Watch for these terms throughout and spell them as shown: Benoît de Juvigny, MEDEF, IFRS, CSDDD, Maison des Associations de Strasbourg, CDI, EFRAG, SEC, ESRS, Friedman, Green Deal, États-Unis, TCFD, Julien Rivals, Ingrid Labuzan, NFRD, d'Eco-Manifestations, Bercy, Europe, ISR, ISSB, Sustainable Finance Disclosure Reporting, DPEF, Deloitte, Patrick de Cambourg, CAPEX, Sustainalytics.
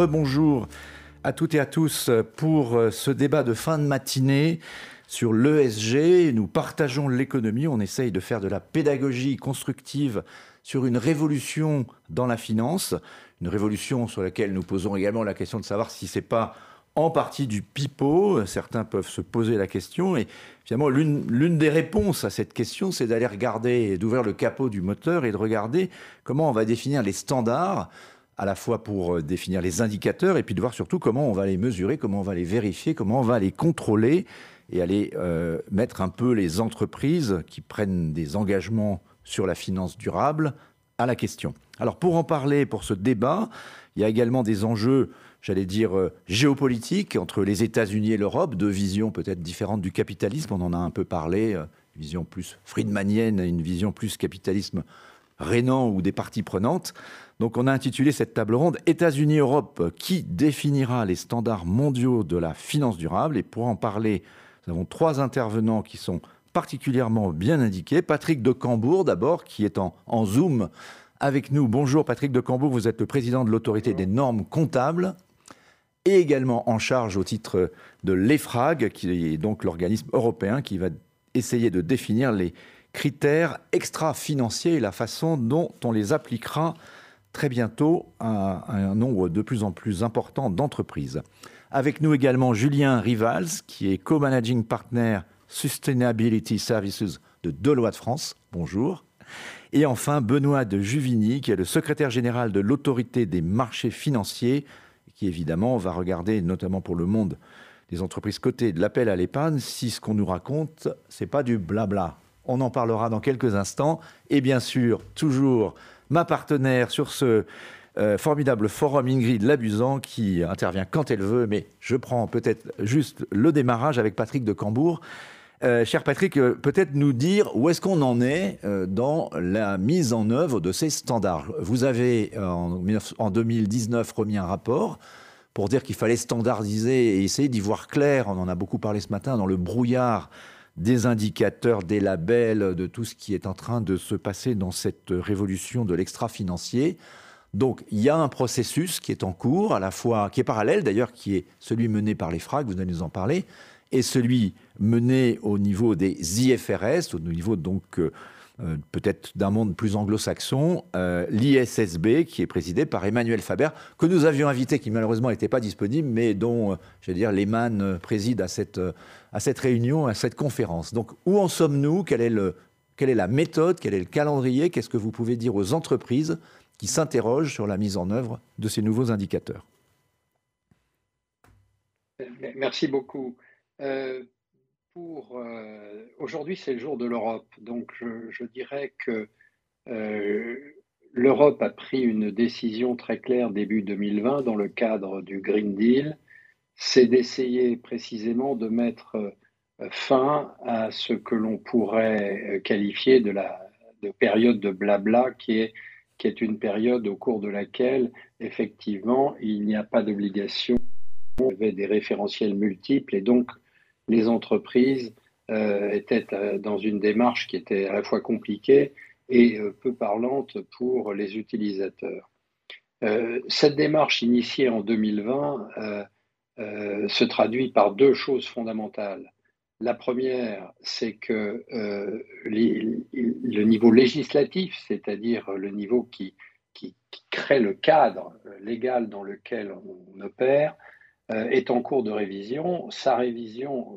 Rebonjour à toutes et à tous pour ce débat de fin de matinée sur l'ESG. Nous partageons l'économie, on essaye de faire de la pédagogie constructive sur une révolution dans la finance, une révolution sur laquelle nous posons également la question de savoir si ce n'est pas en partie du pipeau. Certains peuvent se poser la question et finalement l'une des réponses à cette question, c'est d'aller regarder, d'ouvrir le capot du moteur et de regarder comment on va définir les standards, à la fois pour définir les indicateurs et puis de voir surtout comment on va les mesurer, comment on va les vérifier, comment on va les contrôler et aller mettre un peu les entreprises qui prennent des engagements sur la finance durable à la question. Alors pour en parler, pour ce débat, il y a également des enjeux, j'allais dire, géopolitiques entre les États-Unis et l'Europe, deux visions peut-être différentes du capitalisme, on en a un peu parlé, une vision plus friedmanienne, une vision plus capitalisme rénant ou des parties prenantes. Donc on a intitulé cette table ronde « États-Unis-Europe, qui définira les standards mondiaux de la finance durable ?» Et pour en parler, nous avons trois intervenants qui sont particulièrement bien indiqués. Patrick de Cambourg d'abord, qui est en Zoom avec nous. Bonjour Patrick de Cambourg, vous êtes le président de l'autorité des normes comptables et également en charge au titre de l'EFRAG, qui est donc l'organisme européen qui va essayer de définir les critères extra-financiers et la façon dont on les appliquera très bientôt à un nombre de plus en plus important d'entreprises. Avec nous également Julien Rivals, qui est co-managing partner Sustainability Services de Deloitte France. Bonjour. Et enfin Benoît de Juvigny, qui est le secrétaire général de l'autorité des marchés financiers, qui évidemment va regarder, notamment pour le monde des entreprises cotées, de l'appel à l'épargne, si ce qu'on nous raconte, c'est pas du blabla. On en parlera dans quelques instants. Et bien sûr, toujours ma partenaire sur ce formidable forum, Ingrid Labuzan, qui intervient quand elle veut. Mais je prends peut-être juste le démarrage avec Patrick de Cambourg. Cher Patrick, peut-être nous dire où est-ce qu'on en est dans la mise en œuvre de ces standards. Vous avez, en 2019, remis un rapport pour dire qu'il fallait standardiser et essayer d'y voir clair. On en a beaucoup parlé ce matin dans le brouillard des indicateurs, des labels, de tout ce qui est en train de se passer dans cette révolution de l'extra-financier. Donc, il y a un processus qui est en cours, à la fois, qui est parallèle d'ailleurs, qui est celui mené par l'EFRAG, vous allez nous en parler, et celui mené au niveau des IFRS, au niveau donc peut-être d'un monde plus anglo-saxon, l'ISSB, qui est présidé par Emmanuel Faber, que nous avions invité, qui malheureusement n'était pas disponible, mais dont, j'allais dire, Lehman préside à cette réunion, à cette conférence. Donc, où en sommes-nous ? Quelle est la méthode ? Quel est le calendrier ? Qu'est-ce que vous pouvez dire aux entreprises qui s'interrogent sur la mise en œuvre de ces nouveaux indicateurs ? Merci beaucoup. Aujourd'hui, c'est le jour de l'Europe. Donc, je dirais que l'Europe a pris une décision très claire début 2020 dans le cadre du Green Deal. C'est d'essayer précisément de mettre fin à ce que l'on pourrait qualifier de période de blabla, qui est une période au cours de laquelle, effectivement, il n'y a pas d'obligation. Il y avait des référentiels multiples et donc les entreprises étaient dans une démarche qui était à la fois compliquée et peu parlante pour les utilisateurs. Cette démarche initiée en 2020 se traduit par deux choses fondamentales. La première, c'est que le niveau législatif, c'est-à-dire le niveau qui crée le cadre légal dans lequel on opère, est en cours de révision. Sa révision,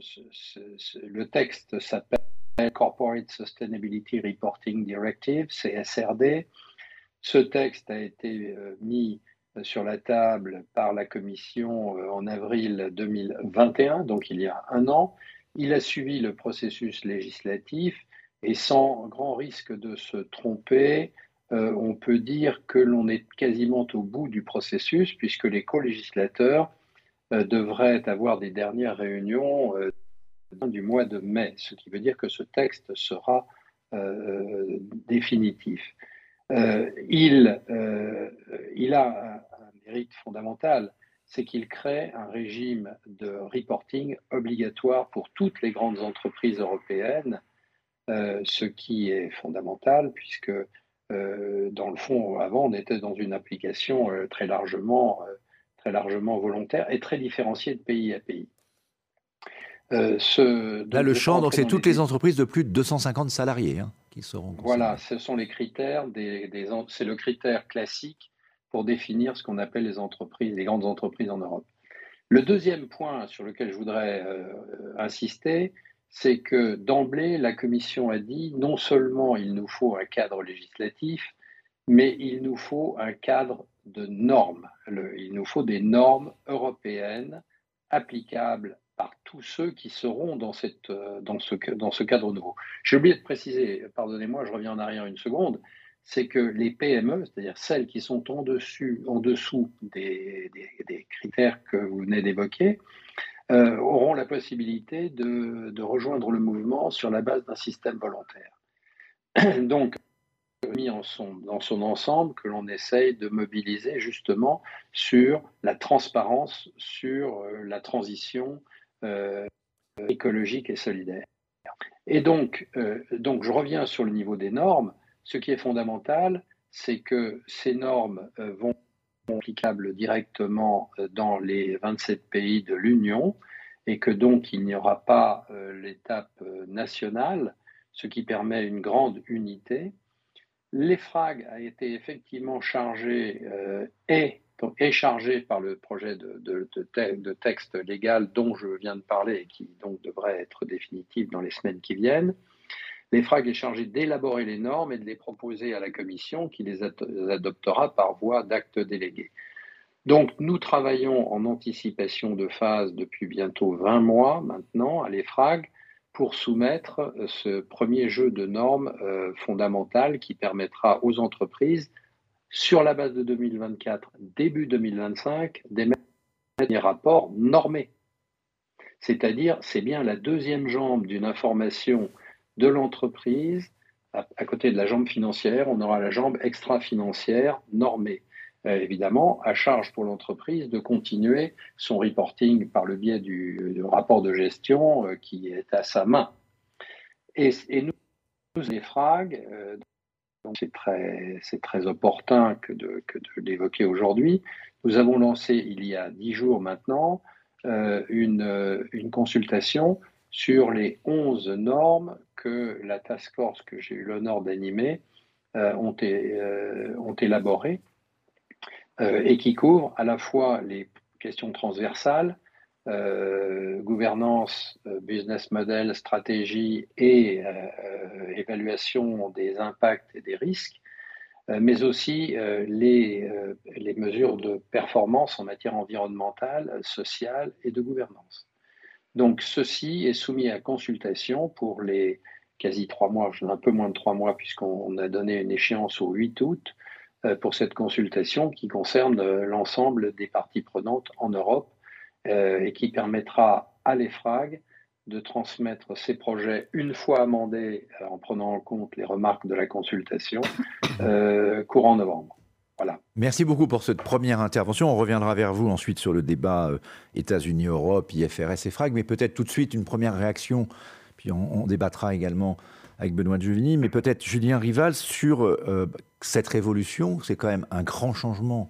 le texte s'appelle Corporate Sustainability Reporting Directive, CSRD. Ce texte a été mis sur la table par la Commission en avril 2021, donc il y a un an. Il a suivi le processus législatif et sans grand risque de se tromper, on peut dire que l'on est quasiment au bout du processus puisque les co-législateurs devrait avoir des dernières réunions du mois de mai, ce qui veut dire que ce texte sera définitif. Il a un mérite fondamental, c'est qu'il crée un régime de reporting obligatoire pour toutes les grandes entreprises européennes, ce qui est fondamental puisque, dans le fond, avant, on était dans une application très largement très largement volontaire et très différencié de pays à pays. Là, le champ, c'est toutes les entreprises de plus de 250 salariés qui seront concernées. Voilà, ce sont les critères, c'est le critère classique pour définir ce qu'on appelle les entreprises, les grandes entreprises en Europe. Le deuxième point sur lequel je voudrais insister, c'est que d'emblée, la Commission a dit non seulement il nous faut un cadre législatif, mais il nous faut un cadre de normes. Il nous faut des normes européennes applicables par tous ceux qui seront dans ce cadre nouveau. J'ai oublié de préciser, pardonnez-moi, je reviens en arrière une seconde, c'est que les PME, c'est-à-dire celles qui sont en dessous des critères que vous venez d'évoquer, auront la possibilité de rejoindre le mouvement sur la base d'un système volontaire. Donc, mis dans son ensemble, que l'on essaye de mobiliser justement sur la transparence, sur la transition écologique et solidaire. Et donc, je reviens sur le niveau des normes. Ce qui est fondamental, c'est que ces normes vont être applicables directement dans les 27 pays de l'Union et que donc il n'y aura pas l'étape nationale, ce qui permet une grande unité. L'EFRAG a été effectivement chargé chargé par le projet de texte légal dont je viens de parler et qui donc devrait être définitif dans les semaines qui viennent. L'EFRAG est chargé d'élaborer les normes et de les proposer à la Commission qui les adoptera par voie d'actes délégués. Donc nous travaillons en anticipation de phase depuis bientôt 20 mois maintenant à l'EFRAG pour soumettre ce premier jeu de normes fondamentales qui permettra aux entreprises, sur la base de 2024, début 2025, d'émettre des rapports normés. C'est-à-dire, c'est bien la deuxième jambe d'une information de l'entreprise, à côté de la jambe financière, on aura la jambe extra-financière normée. Évidemment, à charge pour l'entreprise de continuer son reporting par le biais du rapport de gestion qui est à sa main. Et nous, les FRAG, c'est très opportun que de l'évoquer aujourd'hui, nous avons lancé il y a 10 jours maintenant une consultation sur les 11 normes que la task force que j'ai eu l'honneur d'animer ont élaborées et qui couvrent à la fois les questions transversales, gouvernance, business model, stratégie et évaluation des impacts et des risques, mais aussi les mesures de performance en matière environnementale, sociale et de gouvernance. Donc, ceci est soumis à consultation pour les quasi 3 mois, un peu moins de 3 mois, puisqu'on a donné une échéance au 8 août pour cette consultation qui concerne l'ensemble des parties prenantes en Europe et qui permettra à l'EFRAG de transmettre ces projets une fois amendés en prenant en compte les remarques de la consultation courant novembre. Voilà. Merci beaucoup pour cette première intervention. On reviendra vers vous ensuite sur le débat États-Unis-Europe, IFRS et FRAG, mais peut-être tout de suite une première réaction, puis on débattra également avec Benoît de Juvigny, mais peut-être Julien Rivals sur cette révolution. C'est quand même un grand changement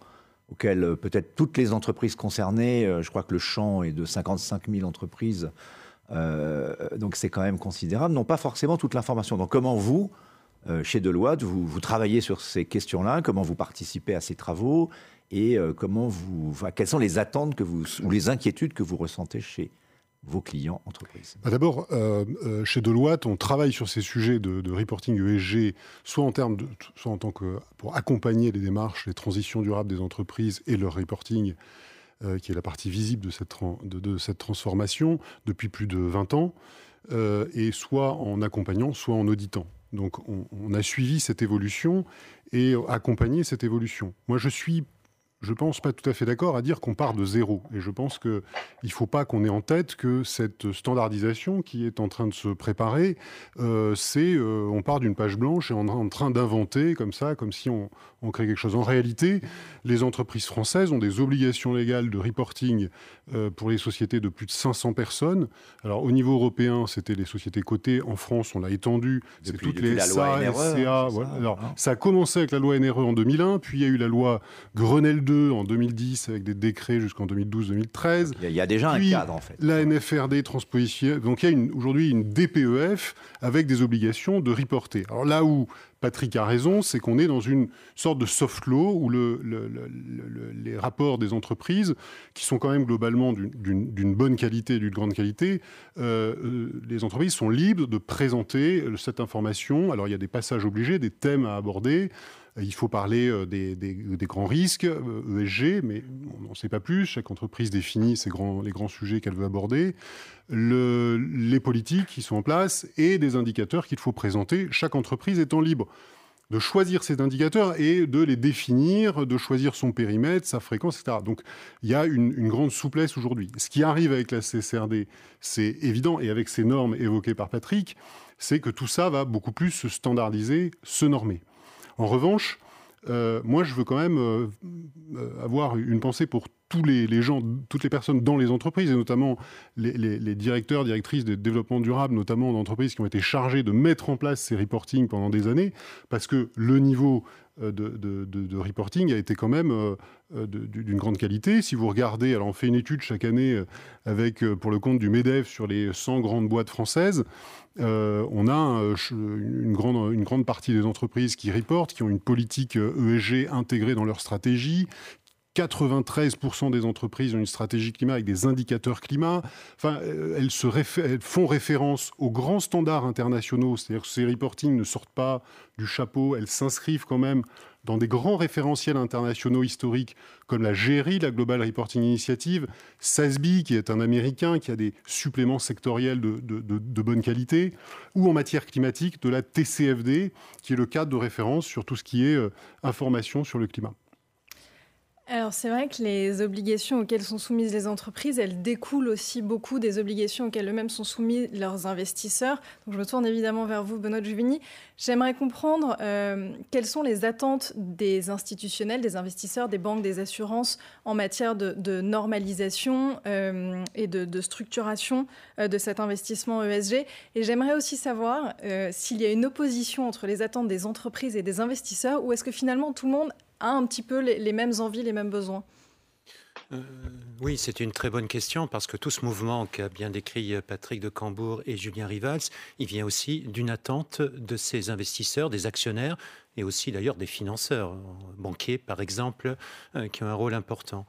auquel peut-être toutes les entreprises concernées, je crois que le champ est de 55 000 entreprises, donc c'est quand même considérable, n'ont pas forcément toute l'information. Donc comment vous, chez Deloitte, vous travaillez sur ces questions-là, comment vous participez à ces travaux et quelles sont les attentes ou les inquiétudes que vous ressentez chez vos clients entreprises? D'abord, chez Deloitte, on travaille sur ces sujets de reporting ESG, soit en tant que pour accompagner les démarches, les transitions durables des entreprises et leur reporting, qui est la partie visible de cette transformation depuis plus de 20 ans, et soit en accompagnant, soit en auditant. Donc on a suivi cette évolution et accompagné cette évolution. Moi, je pense, pas tout à fait d'accord à dire qu'on part de zéro. Et je pense qu'il ne faut pas qu'on ait en tête que cette standardisation qui est en train de se préparer, on part d'une page blanche et on est en train d'inventer comme ça, comme si on crée quelque chose. En réalité, les entreprises françaises ont des obligations légales de reporting pour les sociétés de plus de 500 personnes. Alors, au niveau européen, c'était les sociétés cotées. En France, on l'a étendu. C'est toutes les SA, loi NRE, SCA. Voilà. Alors, ça a commencé avec la loi NRE en 2001, puis il y a eu la loi Grenelle II 2 en 2010 avec des décrets jusqu'en 2012-2013. Il y a déjà puis un cadre en fait. La NFRD transposition. Donc il y a aujourd'hui une DPEF avec des obligations de reporter. Alors là où Patrick a raison, c'est qu'on est dans une sorte de soft law où les rapports des entreprises, qui sont quand même globalement d'une bonne qualité, d'une grande qualité, les entreprises sont libres de présenter cette information. Alors il y a des passages obligés, des thèmes à aborder. Il faut parler des grands risques, ESG, mais on n'en sait pas plus. Chaque entreprise définit les grands sujets qu'elle veut aborder, les politiques qui sont en place et des indicateurs qu'il faut présenter, chaque entreprise étant libre de choisir ces indicateurs et de les définir, de choisir son périmètre, sa fréquence, etc. Donc, il y a une grande souplesse aujourd'hui. Ce qui arrive avec la CSRD, c'est évident, et avec ces normes évoquées par Patrick, c'est que tout ça va beaucoup plus se standardiser, se normer. En revanche, moi, je veux quand même avoir une pensée pour tous les gens, toutes les personnes dans les entreprises, et notamment les directeurs, directrices de développement durable, notamment d'entreprises qui ont été chargées de mettre en place ces reportings pendant des années, parce que le niveau de reporting a été quand même d'une grande qualité. Si vous regardez, alors on fait une étude chaque année avec, pour le compte du MEDEF sur les 100 grandes boîtes françaises, on a une grande partie des entreprises qui reportent, qui ont une politique ESG intégrée dans leur stratégie. 93% des entreprises ont une stratégie climat avec des indicateurs climat. Enfin, elles font référence aux grands standards internationaux, c'est-à-dire que ces reportings ne sortent pas du chapeau, elles s'inscrivent quand même dans des grands référentiels internationaux historiques comme la GRI, la Global Reporting Initiative, SASB, qui est un américain, qui a des suppléments sectoriels de bonne qualité, ou en matière climatique de la TCFD, qui est le cadre de référence sur tout ce qui est information sur le climat. Alors c'est vrai que les obligations auxquelles sont soumises les entreprises, elles découlent aussi beaucoup des obligations auxquelles eux-mêmes sont soumis leurs investisseurs. Donc je me tourne évidemment vers vous, Benoît de Juvigny. J'aimerais comprendre quelles sont les attentes des institutionnels, des investisseurs, des banques, des assurances en matière de normalisation et de structuration de cet investissement ESG. Et j'aimerais aussi savoir s'il y a une opposition entre les attentes des entreprises et des investisseurs, ou est-ce que finalement tout le monde a un petit peu les mêmes envies, les mêmes besoins? Oui, c'est une très bonne question, parce que tout ce mouvement qu'a bien décrit Patrick de Cambourg et Julien Rivals, il vient aussi d'une attente de ces investisseurs, des actionnaires et aussi d'ailleurs des financeurs, banquiers par exemple, qui ont un rôle important.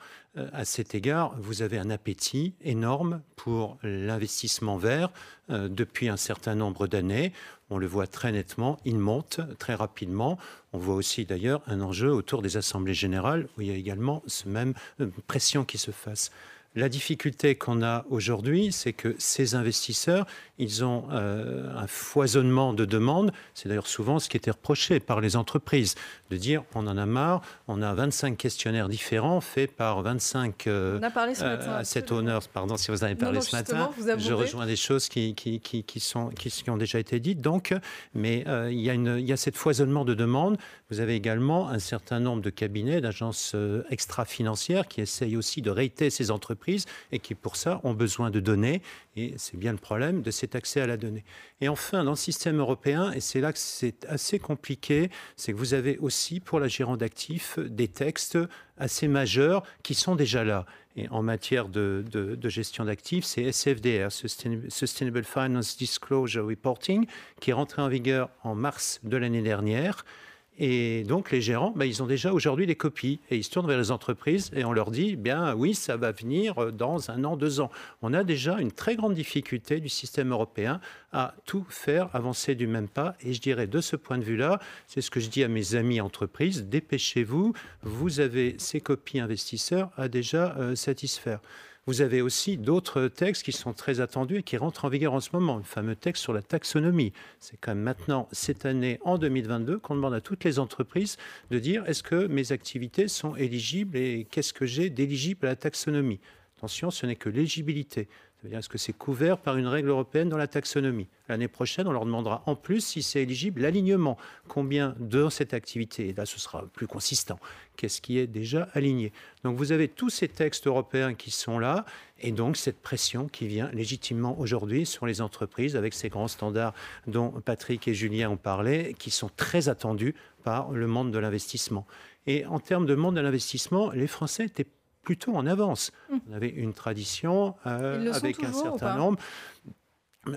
À cet égard, vous avez un appétit énorme pour l'investissement vert depuis un certain nombre d'années. On le voit très nettement, il monte très rapidement. On voit aussi d'ailleurs un enjeu autour des assemblées générales où il y a également cette même pression qui se fasse. La difficulté qu'on a aujourd'hui, c'est que ces investisseurs, ils ont un foisonnement de demandes. C'est d'ailleurs souvent ce qui était reproché par les entreprises, de dire on en a marre, on a 25 questionnaires différents faits par 25... on a parlé ce matin. À cet honneur, pardon si vous en avez parlé ce matin. Je rejoins des choses qui ont déjà été dites. Donc, mais il y a cette foisonnement de demandes. Vous avez également un certain nombre de cabinets, d'agences extra-financières qui essayent aussi de rater ces entreprises et qui, pour ça, ont besoin de données. Et c'est bien le problème de cet accès à la donnée. Et enfin, dans le système européen, et c'est là que c'est assez compliqué, c'est que vous avez aussi, pour la gérance d'actifs, des textes assez majeurs qui sont déjà là. Et en matière de gestion d'actifs, c'est SFDR, Sustainable Finance Disclosure Reporting, qui est rentré en vigueur en mars de l'année dernière. Et donc, les gérants, ils ont déjà aujourd'hui des copies. Et ils se tournent vers les entreprises et on leur dit, oui, ça va venir dans 1 an, 2 ans. On a déjà une très grande difficulté du système européen à tout faire avancer du même pas. Et je dirais, de ce point de vue-là, c'est ce que je dis à mes amis entreprises, dépêchez-vous, vous avez ces copies investisseurs à déjà satisfaire. Vous avez aussi d'autres textes qui sont très attendus et qui rentrent en vigueur en ce moment. Le fameux texte sur la taxonomie. C'est quand même maintenant, cette année, en 2022, qu'on demande à toutes les entreprises de dire « Est-ce que mes activités sont éligibles et qu'est-ce que j'ai d'éligible à la taxonomie ?» Attention, ce n'est que l'éligibilité. C'est-à-dire, est-ce que c'est couvert par une règle européenne dans la taxonomie? L'année prochaine, on leur demandera en plus si c'est éligible l'alignement. Combien de cette activité? Et là, ce sera plus consistant. Qu'est-ce qui est déjà aligné? Donc, vous avez tous ces textes européens qui sont là, et donc cette pression qui vient légitimement aujourd'hui sur les entreprises, avec ces grands standards dont Patrick et Julien ont parlé, qui sont très attendus par le monde de l'investissement. Et en termes de monde de l'investissement, les Français étaient plutôt en avance. On avait une tradition avec un certain nombre.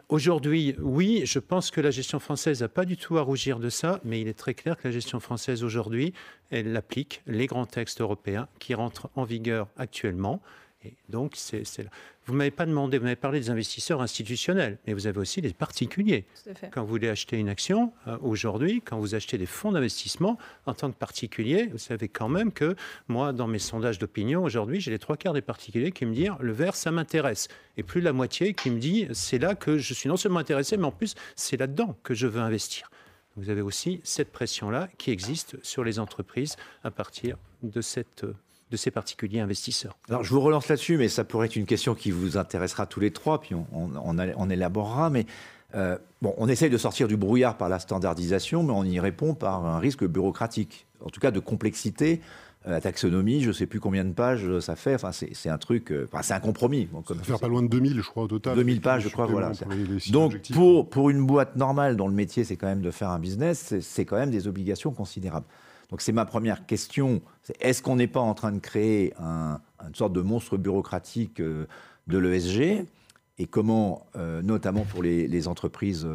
Aujourd'hui, oui, je pense que la gestion française n'a pas du tout à rougir de ça, mais il est très clair que la gestion française aujourd'hui, elle applique les grands textes européens qui rentrent en vigueur actuellement. Et donc, vous m'avez pas demandé, vous m'avez parlé des investisseurs institutionnels, mais vous avez aussi des particuliers. Quand vous voulez acheter une action, aujourd'hui, quand vous achetez des fonds d'investissement, en tant que particulier, vous savez quand même que moi, dans mes sondages d'opinion, aujourd'hui, j'ai les 3/4 des particuliers qui me disent « le vert, ça m'intéresse ». Et plus de la moitié qui me dit « c'est là que je suis non seulement intéressé, mais en plus, c'est là-dedans que je veux investir ». Vous avez aussi cette pression-là qui existe sur les entreprises à partir de cette... de ces particuliers investisseurs. Alors, je vous relance là-dessus, mais ça pourrait être une question qui vous intéressera tous les trois, puis on élaborera. Mais bon, on essaye de sortir du brouillard par la standardisation, mais on y répond par un risque bureaucratique, en tout cas de complexité. La taxonomie, je ne sais plus combien de pages ça fait, enfin, c'est un truc, enfin, c'est un compromis. Donc, ça fait pas loin de 2000, je crois, au total. 2000 pages, je crois, voilà. Donc, pour une boîte normale dont le métier, c'est quand même de faire un business, c'est quand même des obligations considérables. Donc c'est ma première question, est-ce qu'on n'est pas en train de créer une sorte de monstre bureaucratique de l'ESG et comment, notamment pour les entreprises,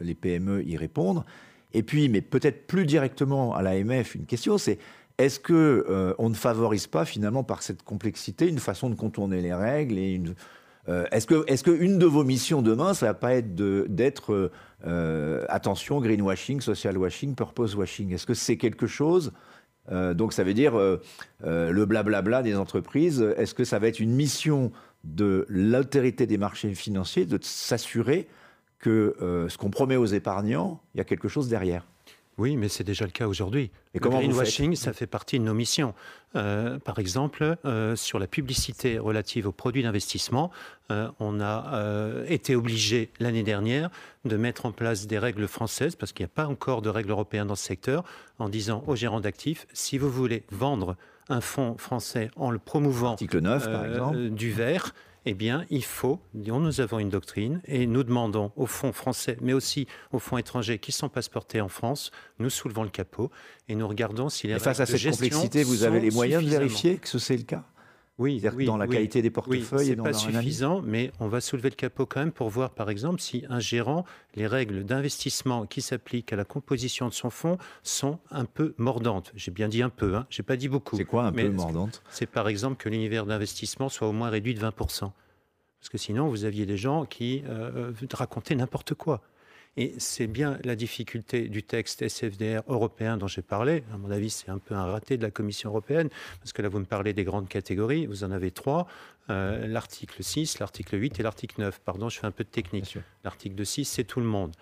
les PME, y répondre? Et puis, mais peut-être plus directement à l'AMF, une question, c'est est-ce qu'on ne favorise pas finalement par cette complexité une façon de contourner les règles et une... est-ce que une de vos missions demain, ça ne va pas être d'être attention, greenwashing, social washing, purpose washing? Est-ce que c'est quelque chose donc ça veut dire le blablabla des entreprises. Est-ce que ça va être une mission de l'autorité des marchés financiers de s'assurer que ce qu'on promet aux épargnants, il y a quelque chose derrière? Oui, mais c'est déjà le cas aujourd'hui. Le greenwashing, ça fait partie de nos missions. Par exemple, sur la publicité relative aux produits d'investissement, on a été obligé l'année dernière de mettre en place des règles françaises, parce qu'il n'y a pas encore de règles européennes dans ce secteur, en disant aux gérants d'actifs, si vous voulez vendre un fonds français en le promouvant, article 9, par exemple, du vert, eh bien, il faut, nous avons une doctrine et nous demandons aux fonds français, mais aussi aux fonds étrangers qui sont passeportés en France, nous soulevons le capot et nous regardons si les règles de gestion. Et face à cette complexité, vous avez les moyens de vérifier que c'est le cas? Oui, dans la qualité des portefeuilles et dans leur analyse. C'est pas suffisant, mais on va soulever le capot quand même pour voir, par exemple, si un gérant, les règles d'investissement qui s'appliquent à la composition de son fonds sont un peu mordantes. J'ai bien dit un peu, hein, j'ai pas dit beaucoup. C'est quoi un peu mordante? C'est par exemple que l'univers d'investissement soit au moins réduit de 20%. Parce que sinon, vous aviez des gens qui racontaient n'importe quoi. Et c'est bien la difficulté du texte SFDR européen dont j'ai parlé. À mon avis, c'est un peu un raté de la Commission européenne, parce que là, vous me parlez des grandes catégories. Vous en avez trois, l'article 6, l'article 8 et l'article 9. Pardon, je fais un peu de technique. L'article 6, c'est tout le monde.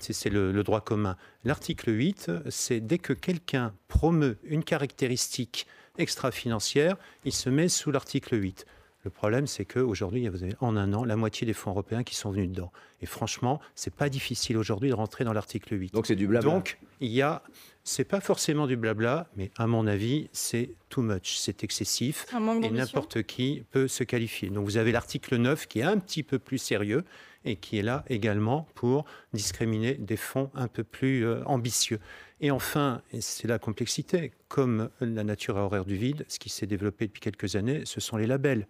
C'est le droit commun. L'article 8, c'est dès que quelqu'un promeut une caractéristique extra-financière, il se met sous l'article 8. Le problème, c'est qu'aujourd'hui, vous avez en un an la moitié des fonds européens qui sont venus dedans. Et franchement, ce n'est pas difficile aujourd'hui de rentrer dans l'article 8. Donc c'est du blabla. Donc, ce n'est pas forcément du blabla, mais à mon avis, c'est too much, c'est excessif. Et n'importe qui peut se qualifier. Donc vous avez l'article 9 qui est un petit peu plus sérieux et qui est là également pour discriminer des fonds un peu plus ambitieux. Et enfin, et c'est la complexité, comme la nature à horaire du vide, ce qui s'est développé depuis quelques années, ce sont les labels.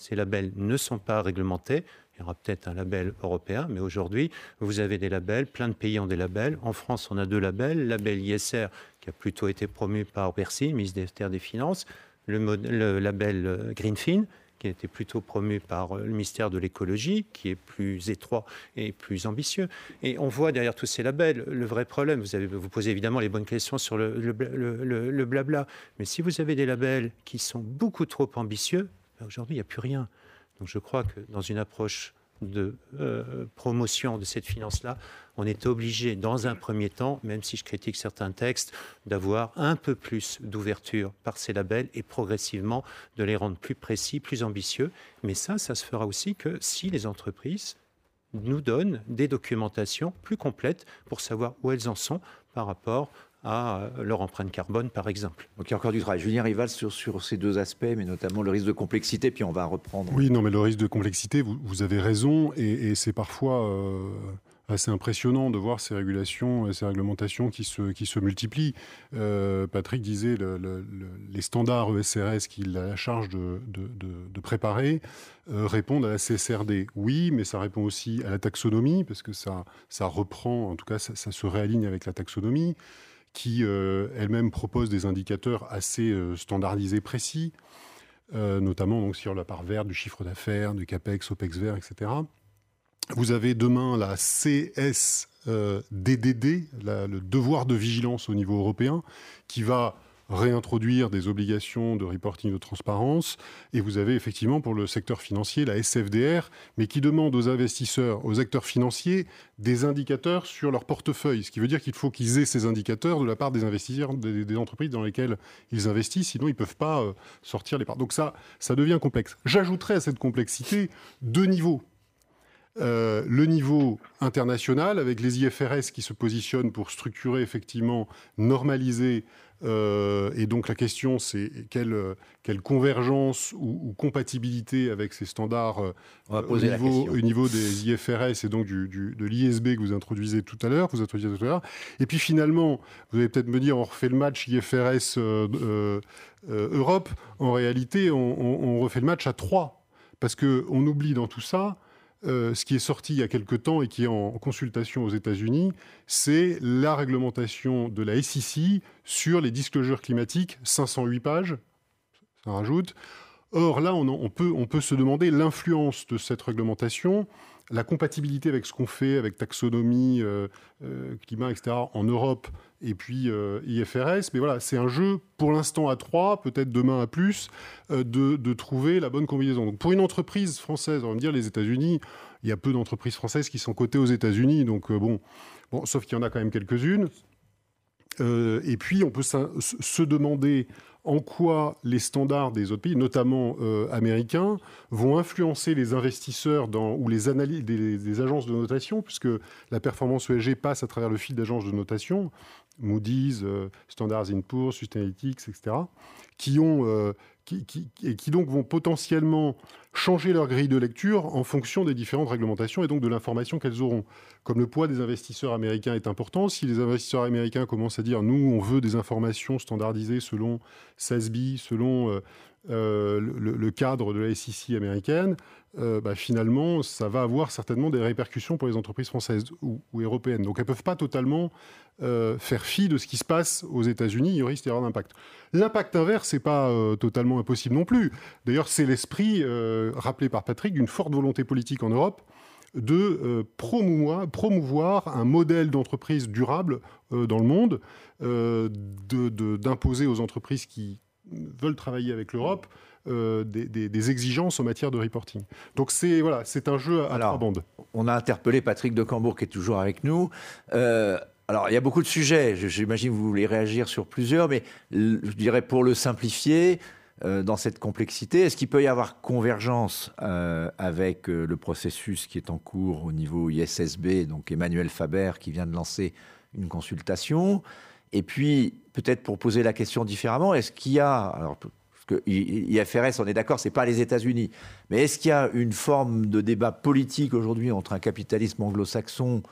Ces labels ne sont pas réglementés. Il y aura peut-être un label européen, mais aujourd'hui, vous avez des labels. Plein de pays ont des labels. En France, on a deux labels. Le label ISR, qui a plutôt été promu par Bercy, ministère des Finances. Le label Greenfin, qui a été plutôt promu par le ministère de l'Écologie, qui est plus étroit et plus ambitieux. Et on voit derrière tous ces labels le vrai problème. Vous posez évidemment les bonnes questions sur le blabla. Mais si vous avez des labels qui sont beaucoup trop ambitieux, aujourd'hui, il n'y a plus rien. Donc je crois que dans une approche de promotion de cette finance-là, on est obligé, dans un premier temps, même si je critique certains textes, d'avoir un peu plus d'ouverture par ces labels et progressivement de les rendre plus précis, plus ambitieux. Mais ça se fera aussi que si les entreprises nous donnent des documentations plus complètes pour savoir où elles en sont par rapport à leur empreinte carbone, par exemple. Donc il y a encore du travail. Julien Rivals, sur ces deux aspects, mais notamment le risque de complexité, puis on va reprendre. Oui, non, mais le risque de complexité, vous avez raison, et c'est parfois assez impressionnant de voir ces régulations, ces réglementations qui se multiplient. Patrick disait les standards ESRS qu'il a la charge de préparer répondent à la CSRD. Oui, mais ça répond aussi à la taxonomie, parce que ça reprend, en tout cas ça se réaligne avec la taxonomie, qui elle-même propose des indicateurs assez standardisés, précis, notamment donc, sur la part verte du chiffre d'affaires, du CAPEX, OPEX vert, etc. Vous avez demain la CSDDD, le devoir de vigilance au niveau européen, qui va réintroduire des obligations de reporting de transparence. Et vous avez effectivement pour le secteur financier la SFDR, mais qui demande aux investisseurs, aux acteurs financiers, des indicateurs sur leur portefeuille. Ce qui veut dire qu'il faut qu'ils aient ces indicateurs de la part des investisseurs, des entreprises dans lesquelles ils investissent, sinon ils ne peuvent pas sortir les parts. Donc ça devient complexe. J'ajouterai à cette complexité deux niveaux. Le niveau international, avec les IFRS qui se positionnent pour structurer, effectivement, normaliser. Et donc la question, c'est quelle convergence ou compatibilité avec ces standards au niveau des IFRS et donc de l'ISB que vous introduisez tout à l'heure. Et puis finalement, vous allez peut-être me dire, on refait le match IFRS Europe. En réalité, on refait le match à 3, parce qu'on oublie dans tout ça... ce qui est sorti il y a quelque temps et qui est en consultation aux États-Unis, c'est la réglementation de la SEC sur les disclosures climatiques, 508 pages, ça rajoute. Or là, on peut se demander l'influence de cette réglementation, la compatibilité avec ce qu'on fait, avec taxonomie, climat, etc. en Europe et puis IFRS. Mais voilà, c'est un jeu pour l'instant à 3, peut-être demain à plus, de trouver la bonne combinaison. Donc pour une entreprise française, on va me dire les États-Unis, il y a peu d'entreprises françaises qui sont cotées aux États-Unis, donc bon, sauf qu'il y en a quand même quelques-unes. Et puis on peut se demander en quoi les standards des autres pays, notamment américains, vont influencer les investisseurs ou les analyses des agences de notation, puisque la performance ESG passe à travers le fil d'agences de notation, Moody's, Standards & Poor's, Sustainalytics, etc., qui donc vont potentiellement changer leur grille de lecture en fonction des différentes réglementations et donc de l'information qu'elles auront. Comme le poids des investisseurs américains est important, si les investisseurs américains commencent à dire « nous, on veut des informations standardisées selon SASB, selon le cadre de la SEC américaine », finalement, ça va avoir certainement des répercussions pour les entreprises françaises ou européennes. Donc elles ne peuvent pas totalement faire fi de ce qui se passe aux États-Unis, il risque d'y avoir d'impact. L'impact inverse n'est pas totalement impossible non plus. D'ailleurs, c'est l'esprit, rappelé par Patrick, d'une forte volonté politique en Europe de promouvoir un modèle d'entreprise durable dans le monde, d'imposer aux entreprises qui veulent travailler avec l'Europe des exigences en matière de reporting. Donc c'est un jeu à trois bandes. On a interpellé Patrick de Cambourg qui est toujours avec nous. Alors, il y a beaucoup de sujets. J'imagine que vous voulez réagir sur plusieurs, mais je dirais pour le simplifier, dans cette complexité, est-ce qu'il peut y avoir convergence avec le processus qui est en cours au niveau ISSB, donc Emmanuel Faber qui vient de lancer une consultation? Et puis, peut-être pour poser la question différemment, est-ce qu'il y a... Alors, parce que IFRS, on est d'accord, ce n'est pas les États-Unis, mais est-ce qu'il y a une forme de débat politique aujourd'hui entre un capitalisme anglo-saxon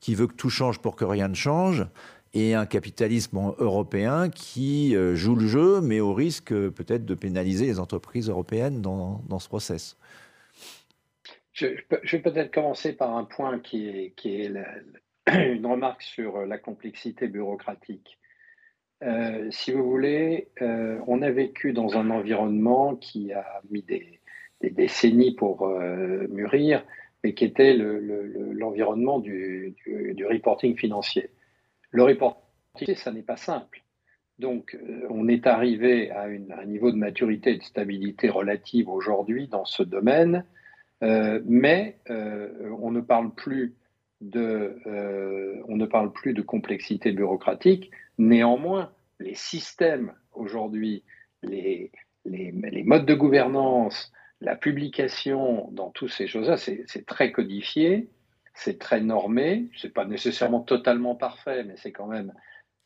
qui veut que tout change pour que rien ne change, et un capitalisme européen qui joue le jeu, mais au risque peut-être de pénaliser les entreprises européennes dans ce process? Je vais peut-être commencer par un point qui est une remarque sur la complexité bureaucratique. Si vous voulez, on a vécu dans un environnement qui a mis des décennies pour mûrir, mais qui était l'environnement du reporting financier. Le reporting financier, ça n'est pas simple. Donc, on est arrivé à un niveau de maturité et de stabilité relative aujourd'hui dans ce domaine, mais on ne parle plus de complexité bureaucratique. Néanmoins, les systèmes aujourd'hui, les modes de gouvernance, la publication dans toutes ces choses-là, c'est très codifié, c'est très normé, c'est pas nécessairement totalement parfait, mais c'est quand même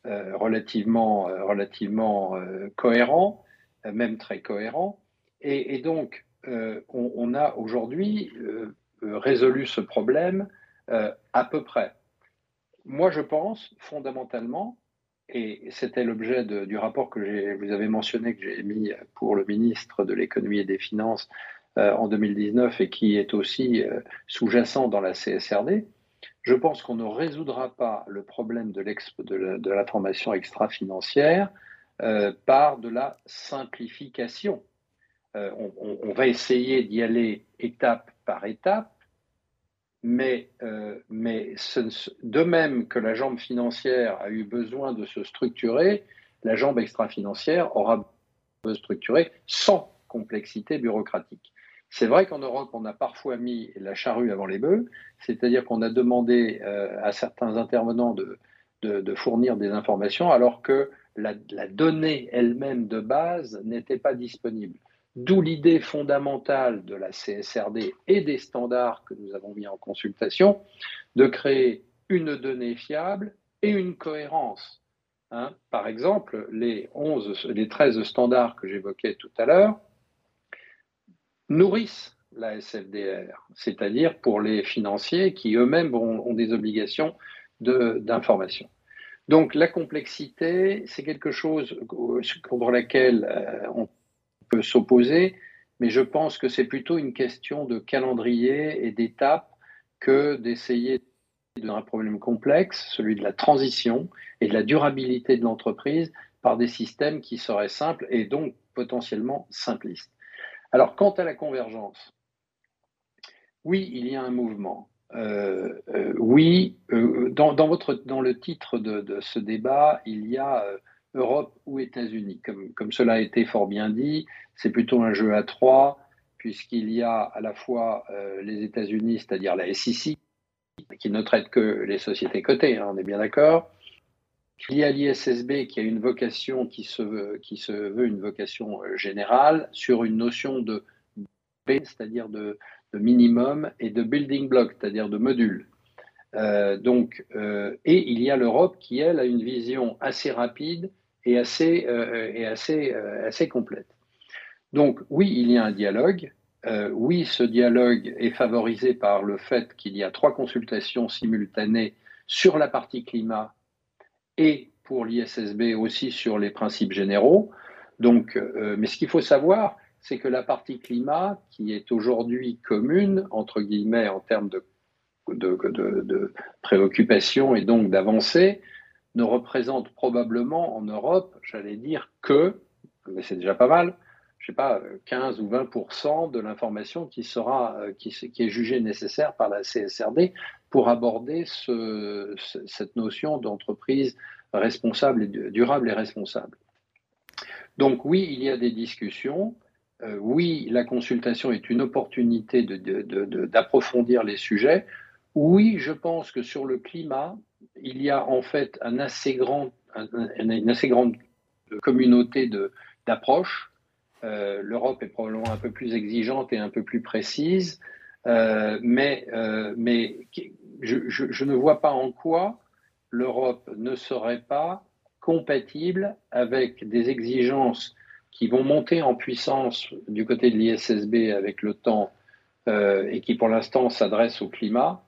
relativement cohérent, même très cohérent. Et donc, on a aujourd'hui résolu ce problème à peu près. Moi, je pense fondamentalement, et c'était l'objet du rapport que vous avez mentionné, que j'ai émis pour le ministre de l'Économie et des Finances en 2019 et qui est aussi sous-jacent dans la CSRD, je pense qu'on ne résoudra pas le problème de la formation extra-financière par de la simplification. On va essayer d'y aller étape par étape, mais de même que la jambe financière a eu besoin de se structurer, la jambe extra-financière aura besoin de se structurer sans complexité bureaucratique. C'est vrai qu'en Europe, on a parfois mis la charrue avant les bœufs, c'est-à-dire qu'on a demandé à certains intervenants de fournir des informations alors que la donnée elle-même de base n'était pas disponible. D'où l'idée fondamentale de la CSRD et des standards que nous avons mis en consultation, de créer une donnée fiable et une cohérence. Hein, par exemple, les 13 standards que j'évoquais tout à l'heure nourrissent la SFDR, c'est-à-dire pour les financiers qui eux-mêmes ont des obligations d'information. Donc la complexité, c'est quelque chose contre laquelle on peut s'opposer, mais je pense que c'est plutôt une question de calendrier et d'étapes que d'essayer d'un problème complexe, celui de la transition et de la durabilité de l'entreprise, par des systèmes qui seraient simples et donc potentiellement simplistes. Alors, quant à la convergence, oui, il y a un mouvement. Dans le titre de ce débat, il y a Europe ou États-Unis. Comme cela a été fort bien dit, c'est plutôt un jeu à trois, puisqu'il y a à la fois les États-Unis, c'est-à-dire la SEC, qui ne traite que les sociétés cotées, hein, on est bien d'accord. Il y a l'ISSB qui a une vocation qui se veut une vocation générale sur une notion de B, c'est-à-dire de minimum, et de building block, c'est-à-dire de module. Et il y a l'Europe qui, elle, a une vision assez rapide et assez complète. Donc, oui, il y a un dialogue. Oui, ce dialogue est favorisé par le fait qu'il y a 3 consultations simultanées sur la partie climat et pour l'ISSB aussi sur les principes généraux. Donc, mais ce qu'il faut savoir, c'est que la partie climat, qui est aujourd'hui commune, entre guillemets, en termes de préoccupations et donc d'avancées, ne représente probablement en Europe, j'allais dire que, mais c'est déjà pas mal, je ne sais pas, 15 ou 20% de l'information qui est jugée nécessaire par la CSRD pour aborder cette notion d'entreprise responsable et durable et responsable. Donc oui, il y a des discussions. Oui, la consultation est une opportunité d'approfondir les sujets. Oui, je pense que sur le climat, il y a en fait une assez grande communauté d'approches. L'Europe est probablement un peu plus exigeante et un peu plus précise, mais je ne vois pas en quoi l'Europe ne serait pas compatible avec des exigences qui vont monter en puissance du côté de l'ISSB avec le temps et qui pour l'instant s'adressent au climat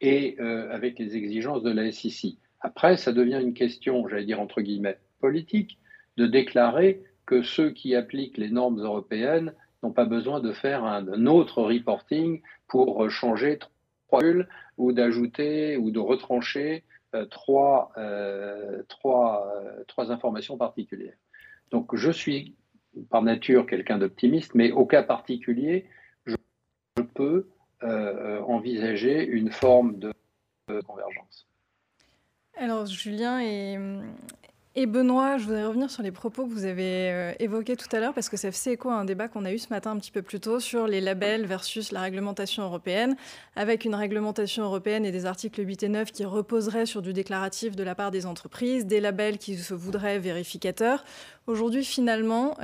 et avec les exigences de la SEC. Après, ça devient une question, j'allais dire entre guillemets, politique, de déclarer que ceux qui appliquent les normes européennes n'ont pas besoin de faire un autre reporting pour changer 3 bulles ou d'ajouter ou de retrancher 3 informations particulières. Donc je suis par nature quelqu'un d'optimiste, mais au cas particulier, je peux envisager une forme de convergence. Alors Julien et Benoît, je voudrais revenir sur les propos que vous avez évoqués tout à l'heure, parce que ça fait écho à un débat qu'on a eu ce matin un petit peu plus tôt sur les labels versus la réglementation européenne, avec une réglementation européenne et des articles 8 et 9 qui reposeraient sur du déclaratif de la part des entreprises, des labels qui se voudraient vérificateurs. Aujourd'hui, finalement,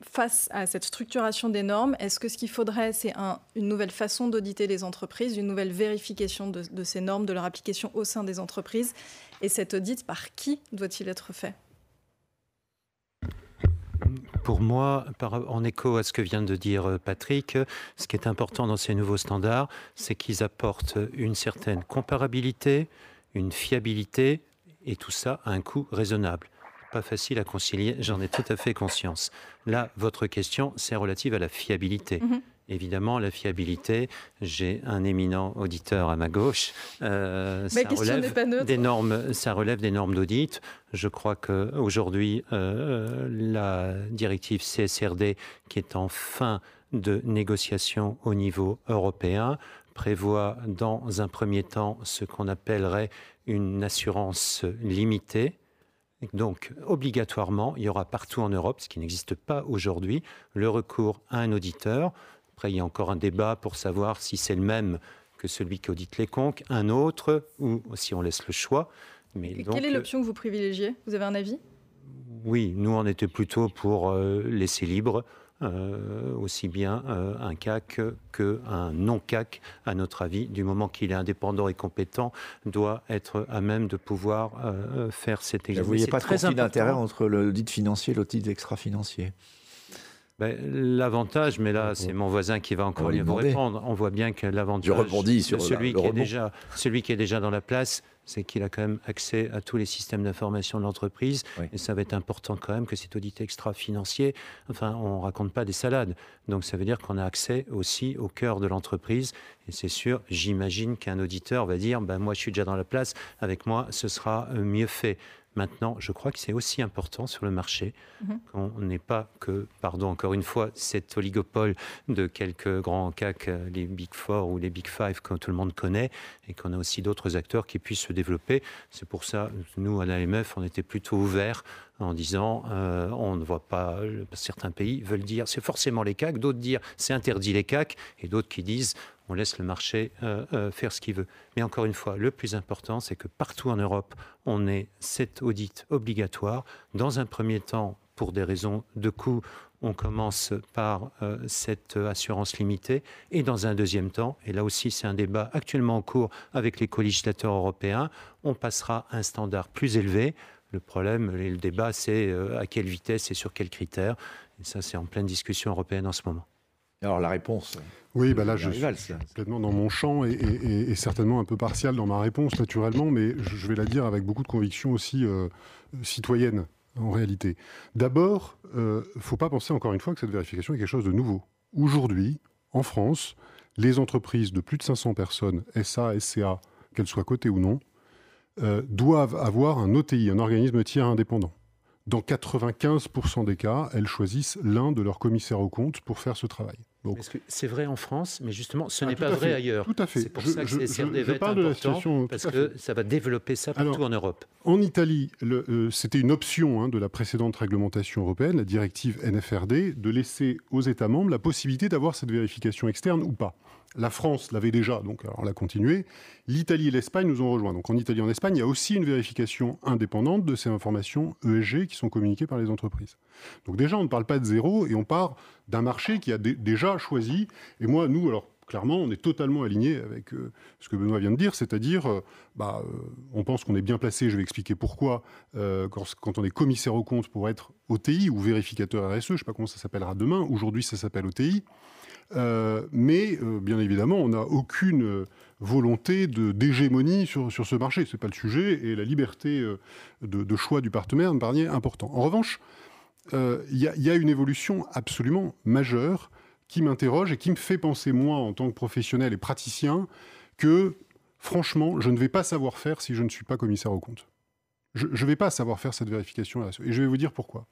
face à cette structuration des normes, est-ce que ce qu'il faudrait, c'est une nouvelle façon d'auditer les entreprises, une nouvelle vérification de ces normes, de leur application au sein des entreprises ? Et cet audit, par qui doit-il être fait ? pour moi, en écho à ce que vient de dire Patrick, ce qui est important dans ces nouveaux standards, c'est qu'ils apportent une certaine comparabilité, une fiabilité, et tout ça à un coût raisonnable. Pas facile à concilier, j'en ai tout à fait conscience. Là, votre question, c'est relative à la fiabilité. Mmh. Évidemment, la fiabilité, j'ai un éminent auditeur à ma gauche, ça relève des normes d'audit. Je crois qu'aujourd'hui, la directive CSRD, qui est en fin de négociation au niveau européen, prévoit dans un premier temps ce qu'on appellerait une assurance limitée. Donc, obligatoirement, il y aura partout en Europe, ce qui n'existe pas aujourd'hui, le recours à un auditeur. Après, il y a encore un débat pour savoir si c'est le même que celui qui audite les comptes, un autre, ou si on laisse le choix. Mais donc, quelle est l'option que vous privilégiez? Vous avez un avis? Oui, nous, on était plutôt pour laisser libre, aussi bien un CAC qu'un non-CAC, à notre avis, du moment qu'il est indépendant et compétent, doit être à même de pouvoir faire cet exercice. Vous voyez pas trop d'intérêt entre l'audit financier et l'audit extra-financier? Ben, l'avantage, mais là c'est mon voisin qui va encore mieux vous répondre, on voit bien que l'avantage de celui qui est déjà dans la place, c'est qu'il a quand même accès à tous les systèmes d'information de l'entreprise, oui. Et ça va être important quand même que cet audit extra-financier, enfin on ne raconte pas des salades, donc ça veut dire qu'on a accès aussi au cœur de l'entreprise, et c'est sûr, j'imagine qu'un auditeur va dire, ben, moi je suis déjà dans la place, avec moi ce sera mieux fait. Maintenant, je crois que c'est aussi important sur le marché qu'on n'ait pas que, pardon encore une fois, cet oligopole de quelques grands CAC, les Big Four ou les Big Five que tout le monde connaît, et qu'on a aussi d'autres acteurs qui puissent se développer. C'est pour ça, nous à l'AMF, on était plutôt ouverts en disant, on ne voit pas, certains pays veulent dire c'est forcément les CAC, d'autres dire c'est interdit les CAC, et d'autres qui disent on laisse le marché faire ce qu'il veut. Mais encore une fois, le plus important, c'est que partout en Europe, on ait cet audit obligatoire. Dans un premier temps, pour des raisons de coût, on commence par cette assurance limitée. Et dans un deuxième temps, et là aussi c'est un débat actuellement en cours avec les co-législateurs européens, on passera à un standard plus élevé. Le problème et le débat, c'est à quelle vitesse et sur quels critères. Et ça, c'est en pleine discussion européenne en ce moment. Alors la réponse? Oui, bah là je suis complètement dans mon champ et certainement un peu partial dans ma réponse naturellement, mais je vais la dire avec beaucoup de conviction aussi citoyenne en réalité. D'abord, il ne faut pas penser encore une fois que cette vérification est quelque chose de nouveau. Aujourd'hui, en France, les entreprises de plus de 500 personnes, SA, SCA, qu'elles soient cotées ou non, doivent avoir un OTI, un organisme tiers indépendant. Dans 95% des cas, elles choisissent l'un de leurs commissaires aux comptes pour faire ce travail. C'est vrai en France, mais justement, ce n'est pas vrai ailleurs. Tout à fait. C'est pour ça que CSRD va être important, parce que ça va développer ça partout en Europe. En Italie, c'était une option de la précédente réglementation européenne, la directive NFRD, de laisser aux États membres la possibilité d'avoir cette vérification externe ou pas. La France l'avait déjà, donc on l'a continué. L'Italie et l'Espagne nous ont rejoints. Donc en Italie et en Espagne, il y a aussi une vérification indépendante de ces informations ESG qui sont communiquées par les entreprises. Donc déjà, on ne parle pas de zéro et on part d'un marché qui a déjà choisi. Et moi, nous, alors clairement, on est totalement alignés avec ce que Benoît vient de dire, c'est-à-dire, on pense qu'on est bien placé, je vais expliquer pourquoi, quand on est commissaire aux comptes pour être OTI ou vérificateur RSE, je ne sais pas comment ça s'appellera demain, aujourd'hui ça s'appelle OTI. Mais bien évidemment, on n'a aucune volonté d'hégémonie sur ce marché. Ce n'est pas le sujet et la liberté de choix du partenaire me paraît important. En revanche, il y a une évolution absolument majeure qui m'interroge et qui me fait penser, moi, en tant que professionnel et praticien, que franchement, je ne vais pas savoir faire si je ne suis pas commissaire aux comptes. Je ne vais pas savoir faire cette vérification. Et je vais vous dire pourquoi.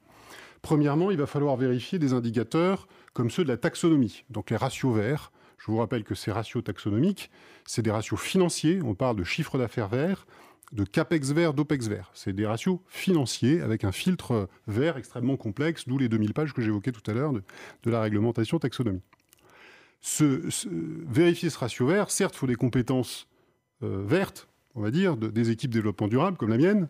Premièrement, il va falloir vérifier des indicateurs comme ceux de la taxonomie, donc les ratios verts. Je vous rappelle que ces ratios taxonomiques, c'est des ratios financiers. On parle de chiffre d'affaires vert, de CAPEX vert, d'OPEX vert. C'est des ratios financiers avec un filtre vert extrêmement complexe, d'où les 2000 pages que j'évoquais tout à l'heure de la réglementation taxonomie. Vérifier ce ratio vert, certes, il faut des compétences vertes, on va dire, des équipes développement durable comme la mienne,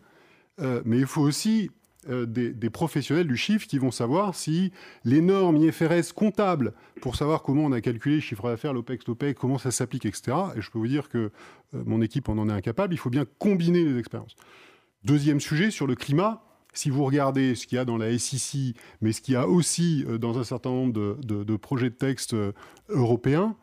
mais il faut aussi des professionnels du chiffre qui vont savoir si les normes IFRS comptables, pour savoir comment on a calculé le chiffre d'affaires, l'OPEX, l'OPEX, comment ça s'applique, etc. Et je peux vous dire que mon équipe en est incapable. Il faut bien combiner les expériences. Deuxième sujet, sur le climat, Si vous regardez ce qu'il y a dans la SEC, mais ce qu'il y a aussi dans un certain nombre de projets de textes européens,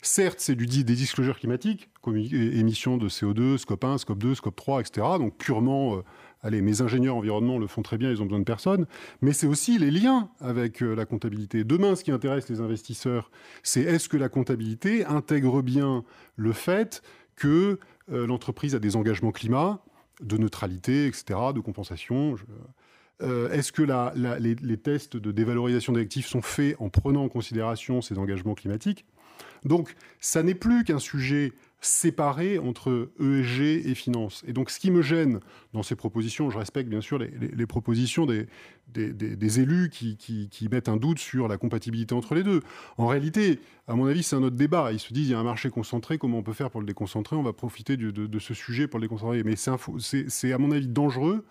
certes, c'est des disclosures climatiques, comme émissions de CO2, scope 1, scope 2, scope 3, etc. Donc purement, mes ingénieurs environnement le font très bien, ils n'ont besoin de personne. Mais c'est aussi les liens avec la comptabilité. Demain, ce qui intéresse les investisseurs, c'est est-ce que la comptabilité intègre bien le fait que l'entreprise a des engagements climat, de neutralité, etc., de compensation. Est-ce que les tests de dévalorisation des actifs sont faits en prenant en considération ces engagements climatiques? Donc, ça n'est plus qu'un sujet séparé entre ESG et finance. Et donc, ce qui me gêne dans ces propositions, je respecte bien sûr les propositions des élus qui mettent un doute sur la compatibilité entre les deux. En réalité, à mon avis, c'est un autre débat. Ils se disent, il y a un marché concentré, comment on peut faire pour le déconcentrer? On va profiter de ce sujet pour le déconcentrer. Mais c'est à mon avis dangereux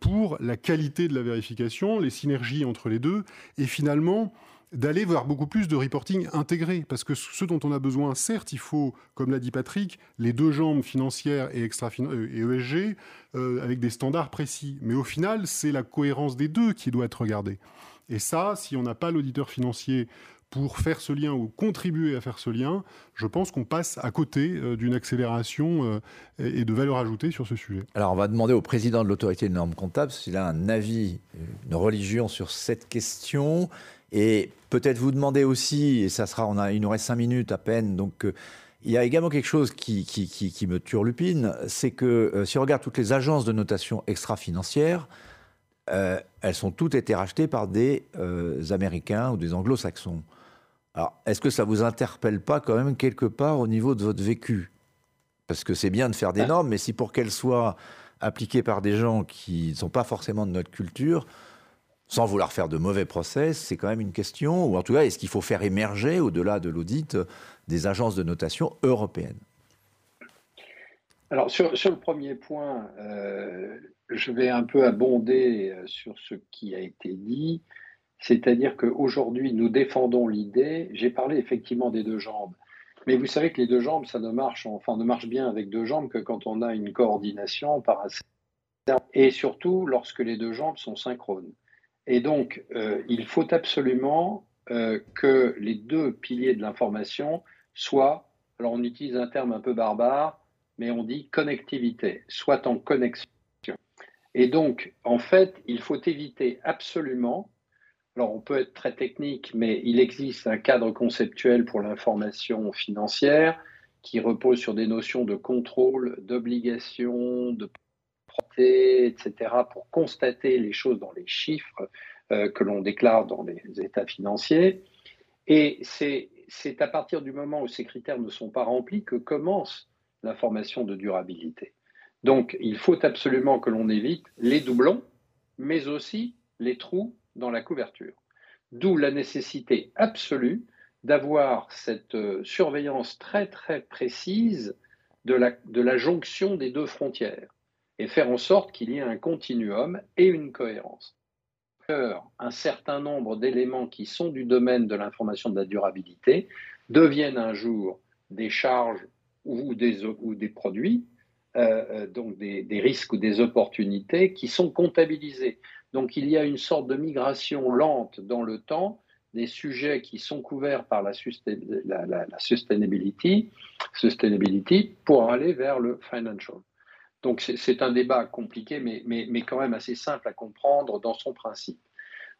pour la qualité de la vérification, les synergies entre les deux, et finalement d'aller vers beaucoup plus de reporting intégré. Parce que ce dont on a besoin, certes, il faut, comme l'a dit Patrick, les deux jambes financières et ESG avec des standards précis. Mais au final, c'est la cohérence des deux qui doit être regardée. Et ça, si on n'a pas l'auditeur financier pour faire ce lien ou contribuer à faire ce lien, je pense qu'on passe à côté d'une accélération et de valeur ajoutée sur ce sujet. Alors, on va demander au président de l'autorité des normes comptables s'il a un avis, une religion sur cette question. Et peut-être vous demander aussi, et ça sera, il nous reste 5 minutes à peine, donc il y a également quelque chose qui me turlupine, c'est que si on regarde toutes les agences de notation extra-financières, elles sont toutes été rachetées par des Américains ou des Anglo-Saxons. Alors, est-ce que ça ne vous interpelle pas quand même quelque part au niveau de votre vécu? Parce que c'est bien de faire des normes, mais si pour qu'elles soient appliquées par des gens qui ne sont pas forcément de notre culture, sans vouloir faire de mauvais procès, c'est quand même une question, ou en tout cas, est-ce qu'il faut faire émerger, au-delà de l'audit, des agences de notation européennes? Alors, sur le premier point, je vais un peu abonder sur ce qui a été dit, c'est-à-dire qu'aujourd'hui, nous défendons l'idée, j'ai parlé effectivement des deux jambes, mais vous savez que les deux jambes, on ne marche bien avec deux jambes que quand on a une coordination par un, et surtout lorsque les deux jambes sont synchrones. Et donc, il faut absolument que les deux piliers de l'information soient, alors on utilise un terme un peu barbare, mais on dit connectivité, soient en connexion. Et donc, en fait, il faut éviter absolument, alors on peut être très technique, mais il existe un cadre conceptuel pour l'information financière qui repose sur des notions de contrôle, d'obligation, de etc., pour constater les choses dans les chiffres que l'on déclare dans les états financiers. Et c'est à partir du moment où ces critères ne sont pas remplis que commence l'information de durabilité. Donc, il faut absolument que l'on évite les doublons, mais aussi les trous dans la couverture. D'où la nécessité absolue d'avoir cette surveillance très, très précise de la jonction des deux frontières, et faire en sorte qu'il y ait un continuum et une cohérence. Un certain nombre d'éléments qui sont du domaine de l'information de la durabilité deviennent un jour des charges ou des produits, donc des risques ou des opportunités qui sont comptabilisés. Donc il y a une sorte de migration lente dans le temps des sujets qui sont couverts par la sustainability pour aller vers le financial. Donc c'est un débat compliqué, mais quand même assez simple à comprendre dans son principe.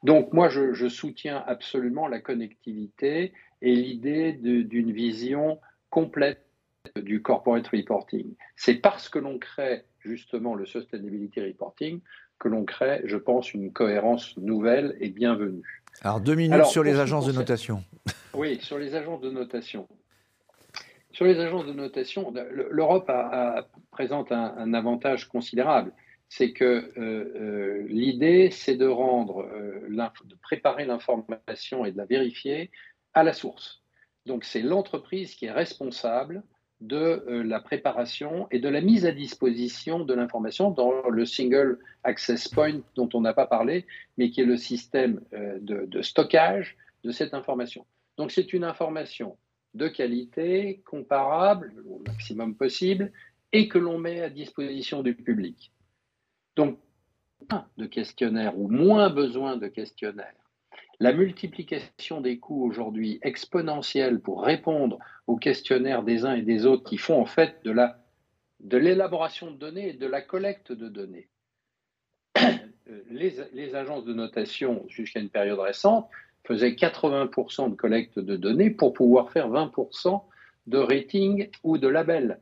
Donc moi, je soutiens absolument la connectivité et l'idée d'une vision complète du corporate reporting. C'est parce que l'on crée justement le sustainability reporting que l'on crée, je pense, une cohérence nouvelle et bienvenue. Alors 2 minutes sur les agences de notation. Oui, sur les agences de notation. Sur les agences de notation, l'Europe présente un avantage considérable. C'est que l'idée, c'est de préparer l'information et de la vérifier à la source. Donc, c'est l'entreprise qui est responsable de la préparation et de la mise à disposition de l'information dans le Single Access Point dont on n'a pas parlé, mais qui est le système de stockage de cette information. Donc, c'est une information de qualité, comparable au maximum possible, et que l'on met à disposition du public. Donc, de questionnaires ou moins besoin de questionnaires. La multiplication des coûts aujourd'hui exponentielle pour répondre aux questionnaires des uns et des autres qui font en fait de l'élaboration de données et de la collecte de données. Les agences de notation, jusqu'à une période récente, faisaient 80% de collecte de données pour pouvoir faire 20% de rating ou de label.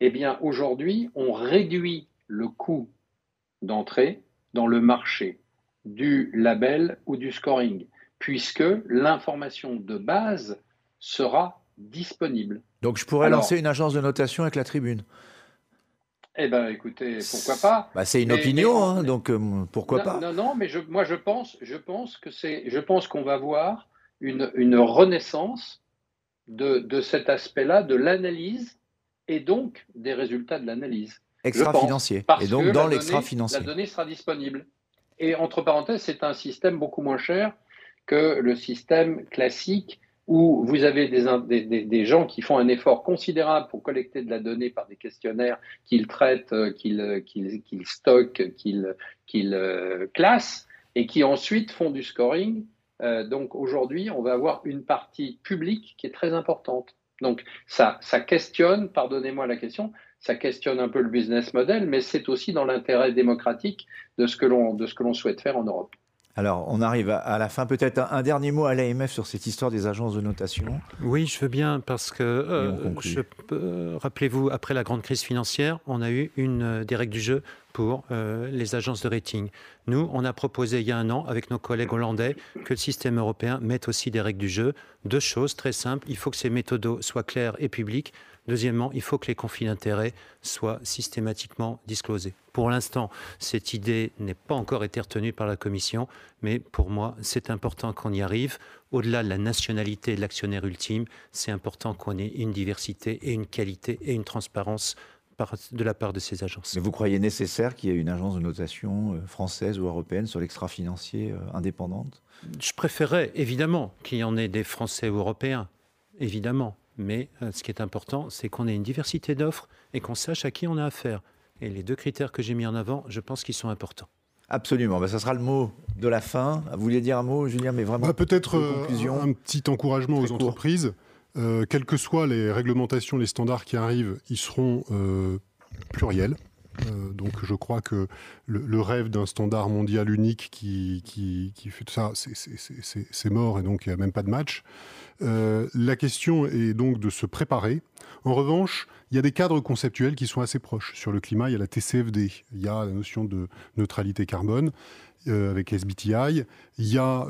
Eh bien, aujourd'hui, on réduit le coût d'entrée dans le marché du label ou du scoring, puisque l'information de base sera disponible. Donc, je pourrais lancer une agence de notation avec la tribune. Eh bien, écoutez, pourquoi pas? Bah, c'est une opinion, hein, donc pourquoi pas? Non, non, mais je pense qu'on va voir une renaissance de cet aspect-là, de l'analyse et donc des résultats de l'analyse. Extra-financier. Et donc, dans l'extra-financier. La donnée sera disponible. Et entre parenthèses, c'est un système beaucoup moins cher que le système classique où vous avez des gens qui font un effort considérable pour collecter de la donnée par des questionnaires qu'ils traitent, qu'ils stockent, qu'ils classent, et qui ensuite font du scoring. Donc aujourd'hui, on va avoir une partie publique qui est très importante. Donc ça questionne, pardonnez-moi la question, ça questionne un peu le business model, mais c'est aussi dans l'intérêt démocratique de ce que l'on souhaite faire en Europe. Alors, on arrive à la fin. Peut-être un dernier mot à l'AMF sur cette histoire des agences de notation. Oui, je veux bien, parce que, rappelez-vous, après la grande crise financière, on a eu une des règles du jeu pour les agences de rating. Nous, on a proposé il y a un an, avec nos collègues hollandais, que le système européen mette aussi des règles du jeu. Deux choses très simples. Il faut que ces méthodos soient clairs et publics. Deuxièmement, il faut que les conflits d'intérêts soient systématiquement disclosés. Pour l'instant, cette idée n'est pas encore été retenue par la Commission, mais pour moi, c'est important qu'on y arrive. Au-delà de la nationalité de l'actionnaire ultime, c'est important qu'on ait une diversité et une qualité et une transparence de la part de ces agences. Mais vous croyez nécessaire qu'il y ait une agence de notation française ou européenne sur l'extra-financier indépendante? Je préférerais évidemment qu'il y en ait des Français ou Européens, évidemment. Mais ce qui est important, c'est qu'on ait une diversité d'offres et qu'on sache à qui on a affaire. Et les deux critères que j'ai mis en avant, je pense qu'ils sont importants. Absolument. Ben, ça sera le mot de la fin. Vous vouliez dire un mot, Julien, mais vraiment peut-être un petit encouragement aux entreprises. Quelles que soient les réglementations, les standards qui arrivent, ils seront pluriels. Donc je crois que le rêve d'un standard mondial unique qui fait tout ça, c'est mort, et donc il n'y a même pas de match. La question est donc de se préparer. En revanche, il y a des cadres conceptuels qui sont assez proches. Sur le climat, il y a la TCFD, il y a la notion de neutralité carbone avec SBTI, il y a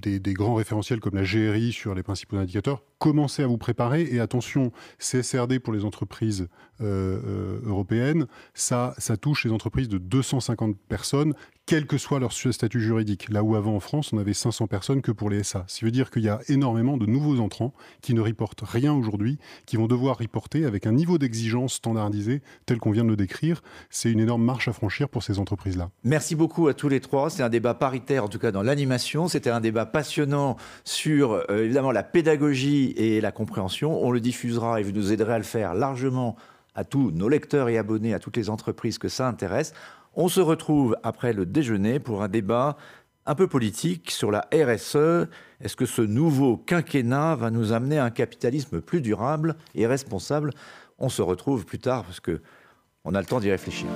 des grands référentiels comme la GRI sur les principaux indicateurs. Commencez à vous préparer, et attention, CSRD pour les entreprises européennes, ça touche les entreprises de 250 personnes, quel que soit leur statut juridique. Là où avant en France, on avait 500 personnes que pour les SA. Ça veut dire qu'il y a énormément de nouveaux entrants qui ne reportent rien aujourd'hui, qui vont devoir reporter avec un niveau d'exigence standardisé tel qu'on vient de le décrire. C'est une énorme marche à franchir pour ces entreprises-là. Merci beaucoup à tous les trois. C'est un débat paritaire, en tout cas dans l'animation. C'était un débat passionnant sur évidemment la pédagogie et la compréhension. On le diffusera et vous nous aiderez à le faire largement à tous nos lecteurs et abonnés, à toutes les entreprises que ça intéresse. On se retrouve après le déjeuner pour un débat un peu politique sur la RSE. Est-ce que ce nouveau quinquennat va nous amener à un capitalisme plus durable et responsable? On se retrouve plus tard parce qu'on a le temps d'y réfléchir.